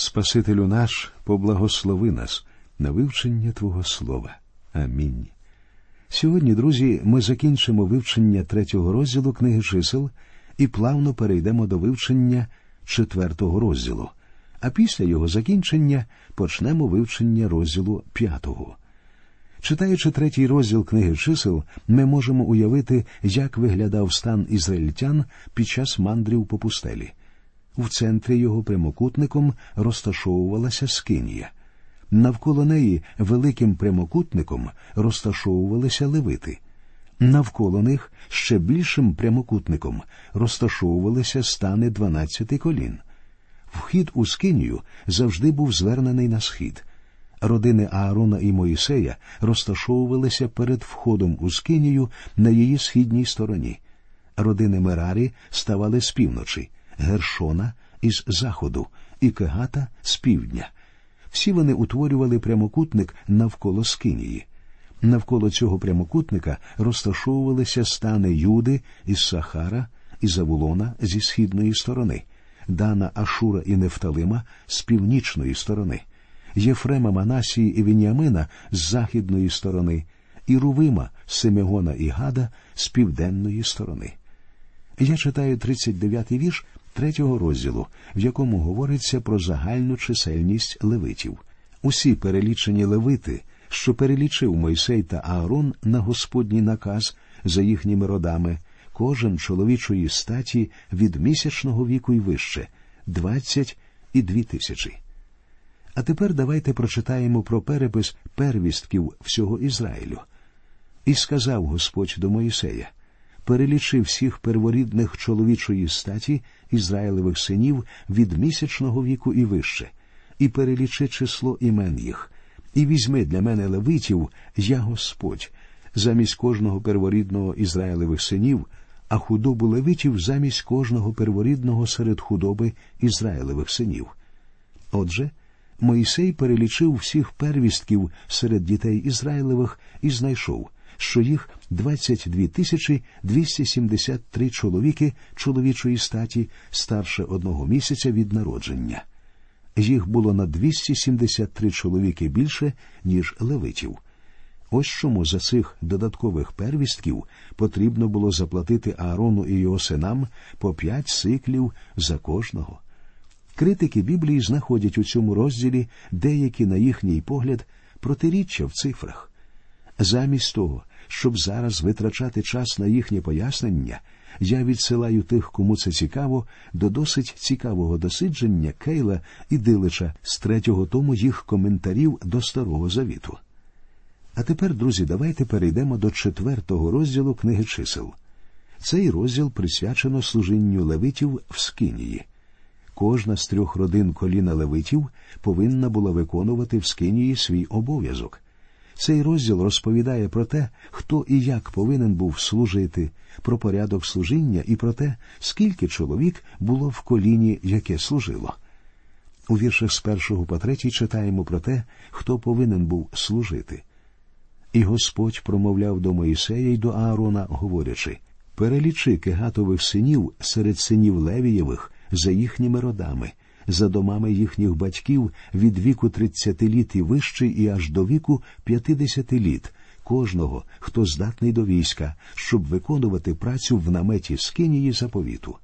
Спасителю наш, поблагослови нас на вивчення Твого Слова. Амінь. Сьогодні, друзі, ми закінчимо вивчення 3-го розділу книги Чисел і плавно перейдемо до вивчення 4-го розділу, а після його закінчення почнемо вивчення розділу 5-го. Читаючи 3-й розділ книги Чисел, ми можемо уявити, як виглядав стан ізраїльтян під час мандрів по пустелі. В центрі його прямокутником розташовувалася скинія. Навколо неї великим прямокутником розташовувалися левити. Навколо них ще більшим прямокутником розташовувалися стани 12 колін. Вхід у скинію завжди був звернений на схід. Родини Аарона і Мойсея розташовувалися перед входом у скинію на її східній стороні. Родини Мерарі ставали з півночі, Гершона – із заходу і Кегата – з півдня. Всі вони утворювали прямокутник навколо скинії. Навколо цього прямокутника розташовувалися стани Юди із Сахара і Завулона зі східної сторони, Дана, Ашура і Нефталима з північної сторони, Єфрема, Манасії і Веніамина з західної сторони і Рувима, Симеона і Гада з південної сторони. Я читаю 39-й вірш 3-го розділу, в якому говориться про загальну чисельність левитів. Усі перелічені левити, що перелічив Мойсей та Аарон на Господній наказ за їхніми родами, кожен чоловічої статі від місячного віку й вище – 22 тисячі. А тепер давайте прочитаємо про перепис первістків всього Ізраїлю. «І сказав Господь до Мойсея: перелічи всіх перворідних чоловічої статі Ізраїлевих синів від місячного віку і вище, і перелічи число імен їх, і візьми для мене левитів, я Господь, замість кожного перворідного Ізраїлевих синів, а худобу левитів замість кожного перворідного серед худоби Ізраїлевих синів». Отже, Мойсей перелічив всіх первістків серед дітей Ізраїлевих і знайшов, що їх 22 273 чоловіки чоловічої статі старше 1 місяця від народження. Їх було на 273 чоловіки більше, ніж левитів. Ось чому за цих додаткових первістків потрібно було заплатити Аарону і його синам по 5 сиклів за кожного. Критики Біблії знаходять у цьому розділі деякі, на їхній погляд, протиріччя в цифрах. Замість того, щоб зараз витрачати час на їхні пояснення, я відсилаю тих, кому це цікаво, до досить цікавого дослідження Кейла і Дилича з 3-го тому їх коментарів до Старого Завіту. А тепер, друзі, давайте перейдемо до 4-го розділу книги Чисел. Цей розділ присвячено служінню левитів в скинії. Кожна з 3 родин коліна левитів повинна була виконувати в скинії свій обов'язок. Цей розділ розповідає про те, хто і як повинен був служити, про порядок служіння і про те, скільки чоловік було в коліні, яке служило. У віршах з 1 по 3 читаємо про те, хто повинен був служити. «І Господь промовляв до Мойсея й до Аарона, говорячи: перелічи кегатових синів серед синів левієвих за їхніми родами, за домами їхніх батьків від віку 30 літ і вище і аж до віку 50 літ, кожного, хто здатний до війська, щоб виконувати працю в наметі скинії заповіту».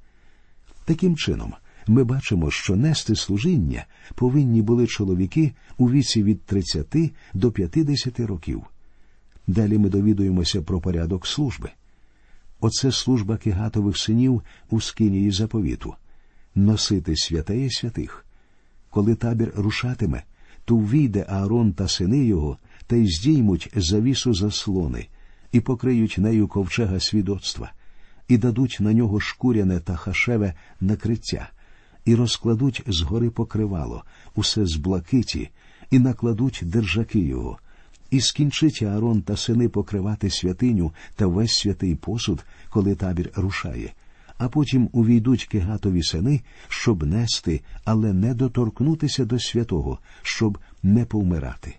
Таким чином, ми бачимо, що нести служіння повинні були чоловіки у віці від 30 до 50 років. Далі ми довідуємося про порядок служби. Оце служба кегатових синів у скинії заповіту: носити святеє святих. Коли табір рушатиме, то ввійде Аарон та сини його, та й здіймуть завісу заслони, і покриють нею ковчега свідоцтва, і дадуть на нього шкуряне тахашеве накриття, і розкладуть згори покривало, усе з блакиті, і накладуть держаки його, і скінчить Аарон та сини покривати святиню та весь святий посуд, коли табір рушає. А потім увійдуть кегатові сини, щоб нести, але не доторкнутися до святого, щоб не повмирати.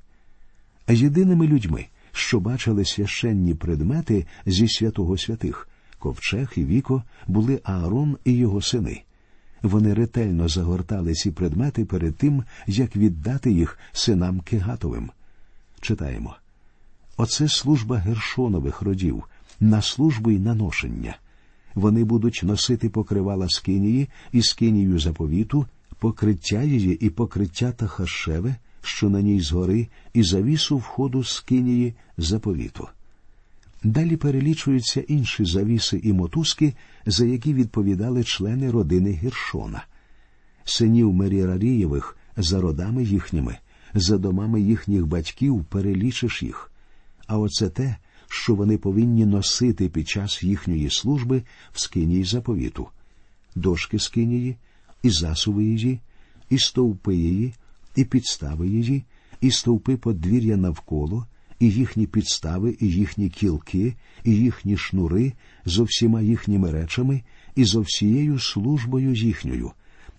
Єдиними людьми, що бачили священні предмети зі святого святих, ковчег і віко, були Аарон і його сини. Вони ретельно загортали ці предмети перед тим, як віддати їх синам Кегатовим. Читаємо. Оце служба Гершонових родів, на службу й на ношення. Вони будуть носити покривала скинії і скинію заповіту, покриття її і покриття Тахашеве, що на ній згори, і завісу входу скинії заповіту. Далі перелічуються інші завіси і мотузки, за які відповідали члени родини Гершона. Синів Мерарієвих за родами їхніми, за домами їхніх батьків перелічиш їх. А оце те, що вони повинні носити під час їхньої служби в скинії заповіту. Дошки скинії, і засуви її, і стовпи її, і підстави її, і стовпи подвір'я навколо, і їхні підстави, і їхні кілки, і їхні шнури зо всіма їхніми речами, і зо всією службою їхньою.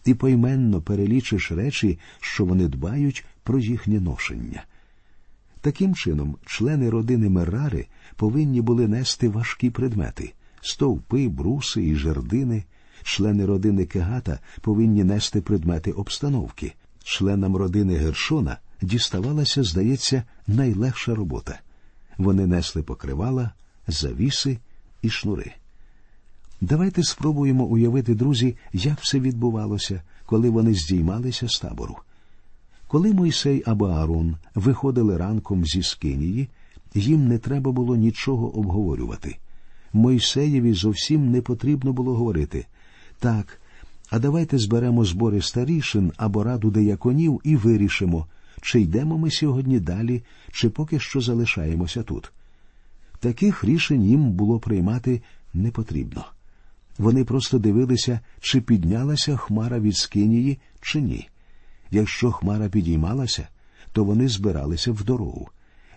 Ти поіменно перелічиш речі, що вони дбають про їхнє ношення. Таким чином, члени родини Мерари повинні були нести важкі предмети – стовпи, бруси і жердини. Члени родини Кегата повинні нести предмети обстановки. Членам родини Гершона діставалася, здається, найлегша робота. Вони несли покривала, завіси і шнури. Давайте спробуємо уявити, друзі, як все відбувалося, коли вони здіймалися з табору. Коли Мойсей або Аарон виходили ранком зі скинії, їм не треба було нічого обговорювати. Мойсеєві зовсім не потрібно було говорити: «Так, а давайте зберемо збори старішин або раду деяконів і вирішимо, чи йдемо ми сьогодні далі, чи поки що залишаємося тут». Таких рішень їм було приймати не потрібно. Вони просто дивилися, чи піднялася хмара від скинії, чи ні. Якщо хмара підіймалася, то вони збиралися в дорогу.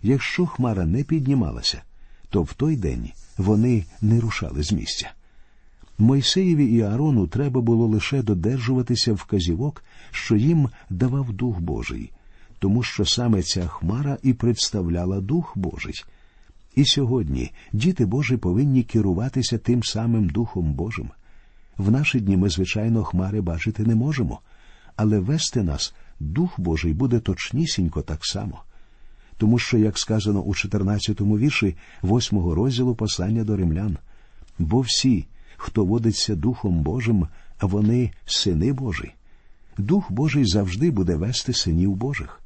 Якщо хмара не піднімалася, то в той день вони не рушали з місця. Мойсеєві і Аарону треба було лише додержуватися вказівок, що їм давав Дух Божий, тому що саме ця хмара і представляла Дух Божий. І сьогодні діти Божі повинні керуватися тим самим Духом Божим. В наші дні ми, звичайно, хмари бачити не можемо, але вести нас Дух Божий буде точнісінько так само. Тому що, як сказано у 14-му вірші 8-го розділу послання до римлян, «Бо всі, хто водиться Духом Божим, вони сини Божі». Дух Божий завжди буде вести синів Божих.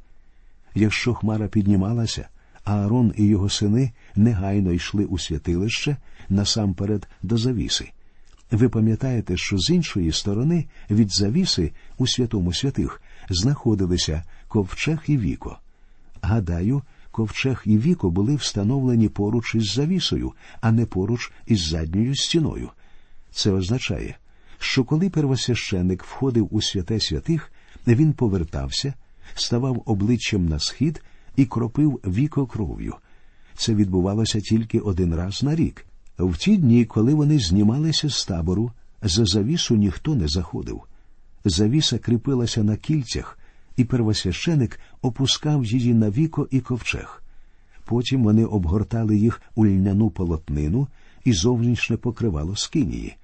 Якщо хмара піднімалася, Аарон і його сини негайно йшли у святилище, насамперед до завіси. Ви пам'ятаєте, що з іншої сторони від завіси у святому святих знаходилися ковчег і віко. Гадаю, ковчег і віко були встановлені поруч із завісою, а не поруч із задньою стіною. Це означає, що коли первосвященик входив у святе святих, він повертався, ставав обличчям на схід і кропив віко кров'ю. Це відбувалося тільки один раз на рік. В ті дні, коли вони знімалися з табору, за завісу ніхто не заходив. Завіса кріпилася на кільцях, і первосвященик опускав її на віко і ковчег. Потім вони обгортали їх у льняну полотнину і зовнішнє покривало скинії.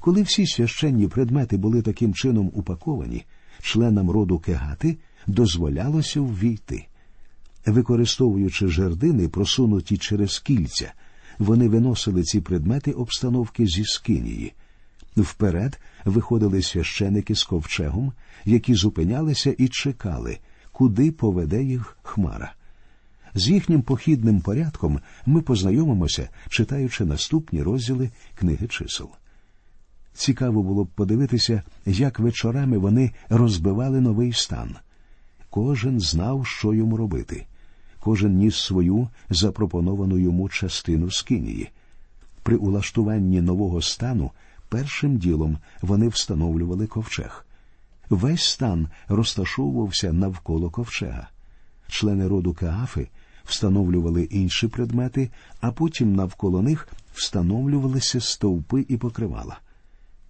Коли всі священні предмети були таким чином упаковані, членам роду Кегати дозволялося ввійти. Використовуючи жердини, просунуті через кільця, вони виносили ці предмети обстановки зі скинії. Вперед виходили священики з ковчегом, які зупинялися і чекали, куди поведе їх хмара. З їхнім похідним порядком ми познайомимося, читаючи наступні розділи книги чисел. Цікаво було б подивитися, як вечорами вони розбивали новий стан. Кожен знав, що йому робити. Кожен ніс свою запропоновану йому частину скинії. При улаштуванні нового стану першим ділом вони встановлювали ковчег. Весь стан розташовувався навколо ковчега. Члени роду Каафи встановлювали інші предмети, а потім навколо них встановлювалися стовпи і покривала.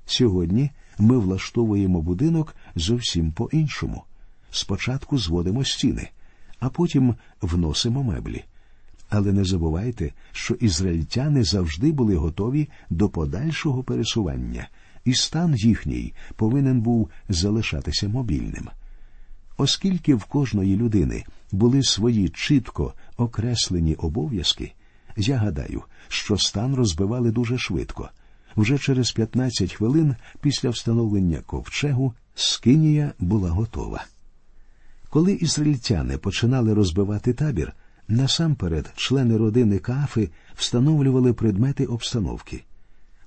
Сьогодні ми влаштовуємо будинок зовсім по-іншому. Спочатку зводимо стіни, а потім вносимо меблі. Але не забувайте, що ізраїльтяни завжди були готові до подальшого пересування, і стан їхній повинен був залишатися мобільним. Оскільки в кожної людини були свої чітко окреслені обов'язки, я гадаю, що стан розбивали дуже швидко. Вже через 15 хвилин після встановлення ковчегу Скинія була готова. Коли ізраїльтяни починали розбивати табір, насамперед члени родини Каафи встановлювали предмети обстановки.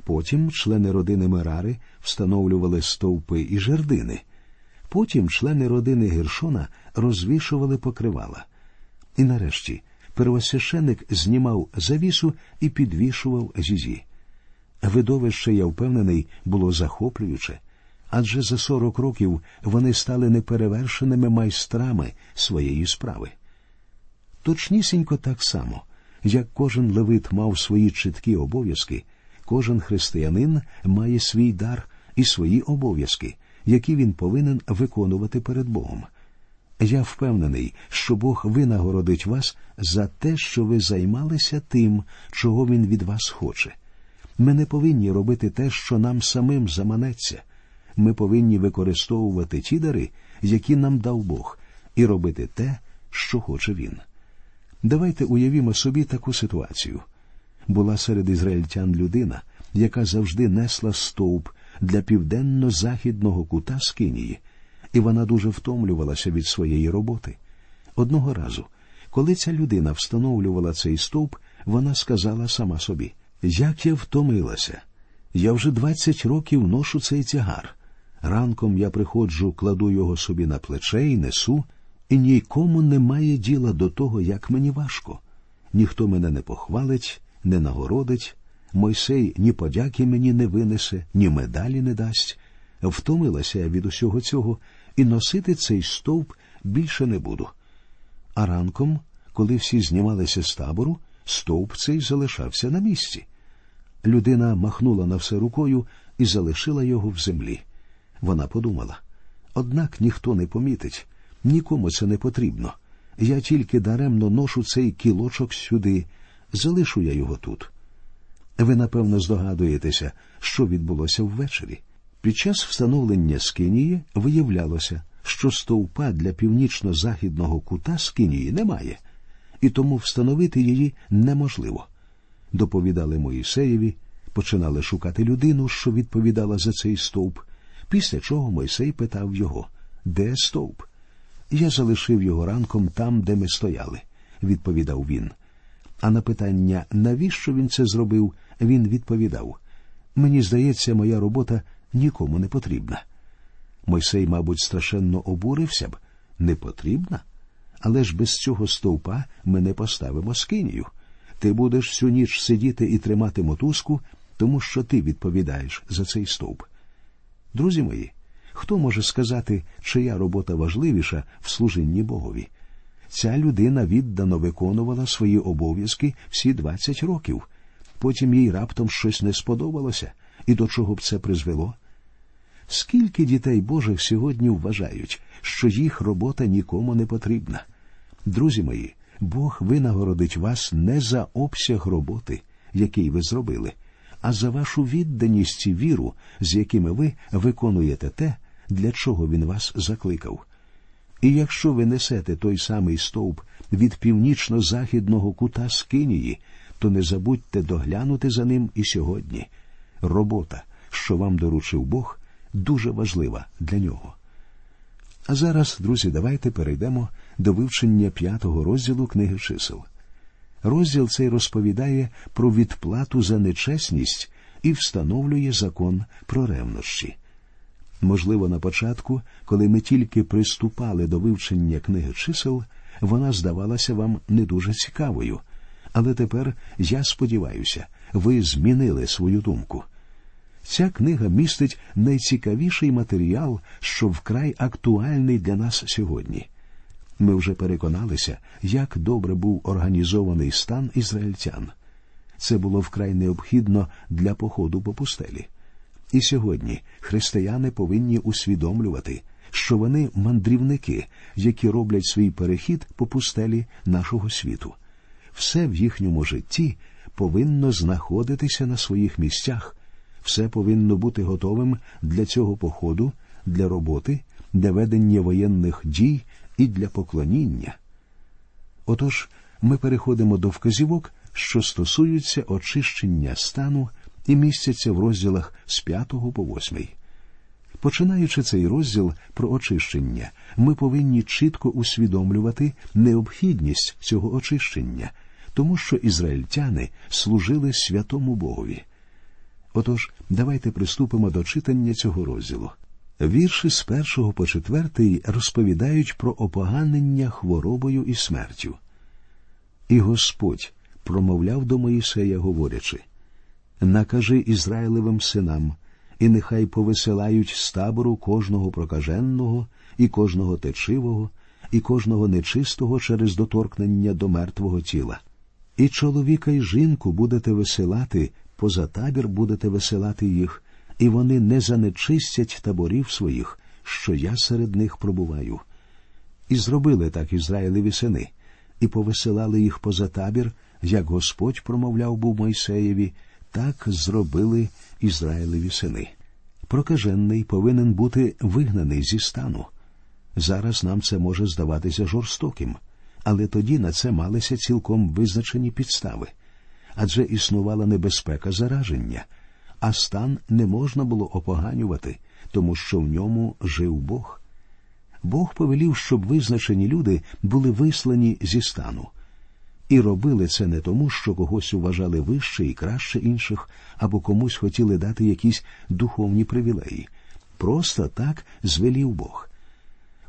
Потім члени родини Мерари встановлювали стовпи і жердини. Потім члени родини Гершона розвішували покривала. І нарешті первосвященик знімав завісу і підвішував зізі. Видовище, я впевнений, було захоплююче, адже за 40 років вони стали неперевершеними майстрами своєї справи. Точнісінько так само, як кожен левит мав свої чіткі обов'язки, кожен християнин має свій дар і свої обов'язки, які він повинен виконувати перед Богом. Я впевнений, що Бог винагородить вас за те, що ви займалися тим, чого Він від вас хоче. Ми не повинні робити те, що нам самим заманеться. Ми повинні використовувати ті дари, які нам дав Бог, і робити те, що хоче Він. Давайте уявімо собі таку ситуацію. Була серед ізраїльтян людина, яка завжди несла стовп для південно-західного кута Скинії, і вона дуже втомлювалася від своєї роботи. Одного разу, коли ця людина встановлювала цей стовп, вона сказала сама собі: «Як я втомилася! Я вже 20 років ношу цей тягар. Ранком я приходжу, кладу його собі на плече і несу, і нікому немає діла до того, як мені важко. Ніхто мене не похвалить, не нагородить, Мойсей ні подяки мені не винесе, ні медалі не дасть. Втомилася я від усього цього, і носити цей стовп більше не буду». А ранком, коли всі знімалися з табору, стовп цей залишався на місці. Людина махнула на все рукою і залишила його в землі. Вона подумала: «Однак ніхто не помітить, нікому це не потрібно. Я тільки даремно ношу цей кілочок сюди, залишу я його тут». Ви, напевно, здогадуєтеся, що відбулося ввечері. Під час встановлення Скинії виявлялося, що стовпа для північно-західного кута Скинії немає, і тому встановити її неможливо. Доповідали Мойсеєві, починали шукати людину, що відповідала за цей стовп, після чого Мойсей питав його: «Де стовп?» «Я залишив його ранком там, де ми стояли», – відповідав він. А на питання, навіщо він це зробив, він відповідав: «Мені здається, моя робота нікому не потрібна». Мойсей, мабуть, страшенно обурився б: «Не потрібна? Але ж без цього стовпа ми не поставимо Скинію. Ти будеш всю ніч сидіти і тримати мотузку, тому що ти відповідаєш за цей стовп». Друзі мої, хто може сказати, чия робота важливіша в служінні Богові? Ця людина віддано виконувала свої обов'язки всі 20 років. Потім їй раптом щось не сподобалося, і до чого б це призвело? Скільки дітей Божих сьогодні вважають, що їх робота нікому не потрібна? Друзі мої, Бог винагородить вас не за обсяг роботи, який ви зробили, а за вашу відданість і віру, з якими ви виконуєте те, для чого Він вас закликав. І якщо ви несете той самий стовп від північно-західного кута Скинії, то не забудьте доглянути за ним і сьогодні. Робота, що вам доручив Бог, дуже важлива для нього. А зараз, друзі, давайте перейдемо до вивчення 5 розділу книги чисел. Розділ цей розповідає про відплату за нечесність і встановлює закон про ревнощі. Можливо, на початку, коли ми тільки приступали до вивчення книги чисел, вона здавалася вам не дуже цікавою. Але тепер, я сподіваюся, ви змінили свою думку. Ця книга містить найцікавіший матеріал, що вкрай актуальний для нас сьогодні. Ми вже переконалися, як добре був організований стан ізраїльтян. Це було вкрай необхідно для походу по пустелі. І сьогодні християни повинні усвідомлювати, що вони мандрівники, які роблять свій перехід по пустелі нашого світу. Все в їхньому житті повинно знаходитися на своїх місцях. Все повинно бути готовим для цього походу, для роботи, для ведення воєнних дій і для поклоніння. Отож, ми переходимо до вказівок, що стосуються очищення стану і містяться в розділах з 5 по 8. Починаючи цей розділ про очищення, ми повинні чітко усвідомлювати необхідність цього очищення, тому що ізраїльтяни служили святому Богові. Отож, давайте приступимо до читання цього розділу. Вірші з 1 по 4 розповідають про опоганення хворобою і смертю. «І Господь промовляв до Мойсея, говорячи, накажи Ізраїлевим синам, і нехай повеселають з табору кожного прокаженного, і кожного течивого, і кожного нечистого через доторкнення до мертвого тіла. І чоловіка, і жінку будете веселати, поза табір будете веселати їх, і вони не занечистять таборів своїх, що я серед них пробуваю. І зробили так Ізраїлеві сини, і повеселали їх поза табір, як Господь промовляв був Мойсеєві, так зробили Ізраїлеві сини. Прокажений повинен бути вигнаний зі стану. Зараз нам це може здаватися жорстоким, але тоді на це малися цілком визначені підстави. Адже існувала небезпека зараження, а стан не можна було опоганювати, тому що в ньому жив Бог. Бог повелів, щоб визначені люди були вислані зі стану. І робили це не тому, що когось уважали вище і краще інших, або комусь хотіли дати якісь духовні привілеї. Просто так звелів Бог.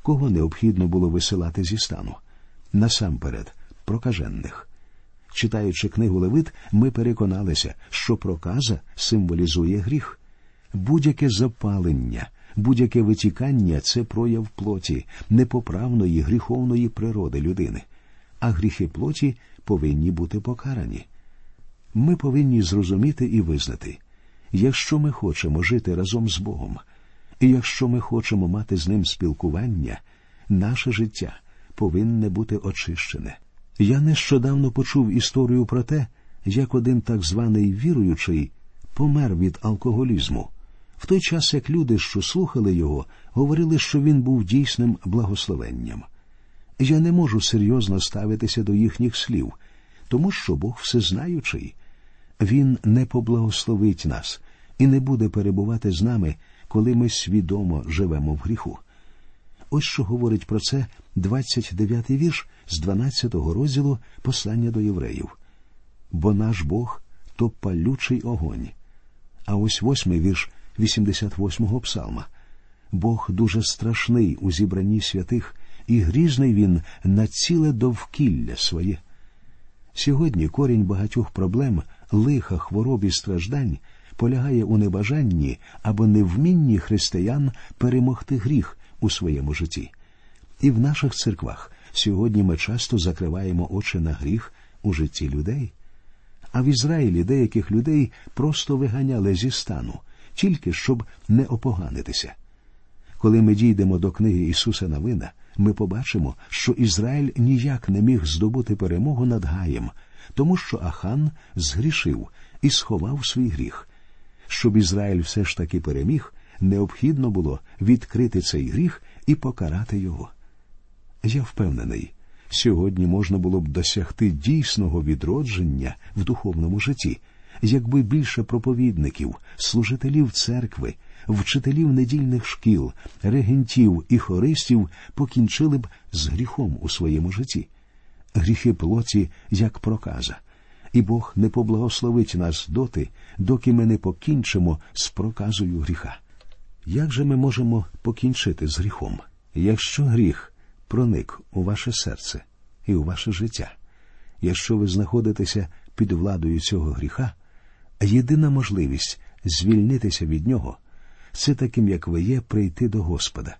Кого необхідно було висилати зі стану? Насамперед, прокажених. Читаючи книгу Левит, ми переконалися, що проказа символізує гріх. Будь-яке запалення, будь-яке витікання – це прояв плоті, непоправної гріховної природи людини. А гріхи плоті повинні бути покарані. Ми повинні зрозуміти і визнати, якщо ми хочемо жити разом з Богом, і якщо ми хочемо мати з Ним спілкування, наше життя повинне бути очищене. Я нещодавно почув історію про те, як один так званий віруючий помер від алкоголізму, в той час як люди, що слухали його, говорили, що він був дійсним благословенням. Я не можу серйозно ставитися до їхніх слів, тому що Бог всезнаючий. Він не поблагословить нас і не буде перебувати з нами, коли ми свідомо живемо в гріху. Ось що говорить про це 29-й вірш з 12-го розділу послання до євреїв. «Бо наш Бог – то палючий огонь». А ось 8-й вірш 88-го псалма. «Бог дуже страшний у зібранні святих, і грізний він на ціле довкілля своє». Сьогодні корінь багатьох проблем, лиха, хвороб і страждань полягає у небажанні або невмінні християн перемогти гріх у своєму житті. І в наших церквах сьогодні ми часто закриваємо очі на гріх у житті людей. А в Ізраїлі деяких людей просто виганяли зі стану, тільки щоб не опоганитися. Коли ми дійдемо до книги Ісуса Навина, ми побачимо, що Ізраїль ніяк не міг здобути перемогу над Гаєм, тому що Ахан згрішив і сховав свій гріх. Щоб Ізраїль все ж таки переміг, необхідно було відкрити цей гріх і покарати його. Я впевнений, сьогодні можна було б досягти дійсного відродження в духовному житті, якби більше проповідників, служителів церкви, вчителів недільних шкіл, регентів і хористів покінчили б з гріхом у своєму житті. Гріхи плоті як проказа, і Бог не поблагословить нас доти, доки ми не покінчимо з проказою гріха. Як же ми можемо покінчити з гріхом, якщо гріх проник у ваше серце і у ваше життя? Якщо ви знаходитеся під владою цього гріха, єдина можливість звільнитися від нього – це таким, як ви є, прийти до Господа,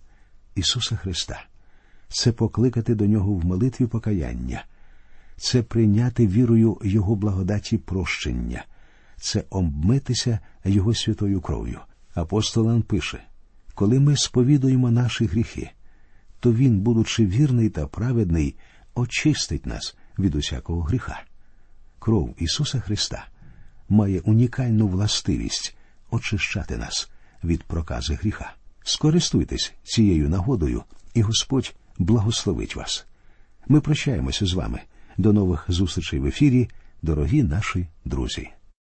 Ісуса Христа. Це покликати до Нього в молитві покаяння. Це прийняти вірою Його благодаті прощення. Це обмитися Його святою кров'ю. Апостол Ан пише, коли ми сповідуємо наші гріхи, то Він, будучи вірний та праведний, очистить нас від усякого гріха. Кров Ісуса Христа має унікальну властивість очищати нас від прокази гріха. Скористуйтесь цією нагодою, і Господь благословить вас. Ми прощаємося з вами. До нових зустрічей в ефірі, дорогі наші друзі.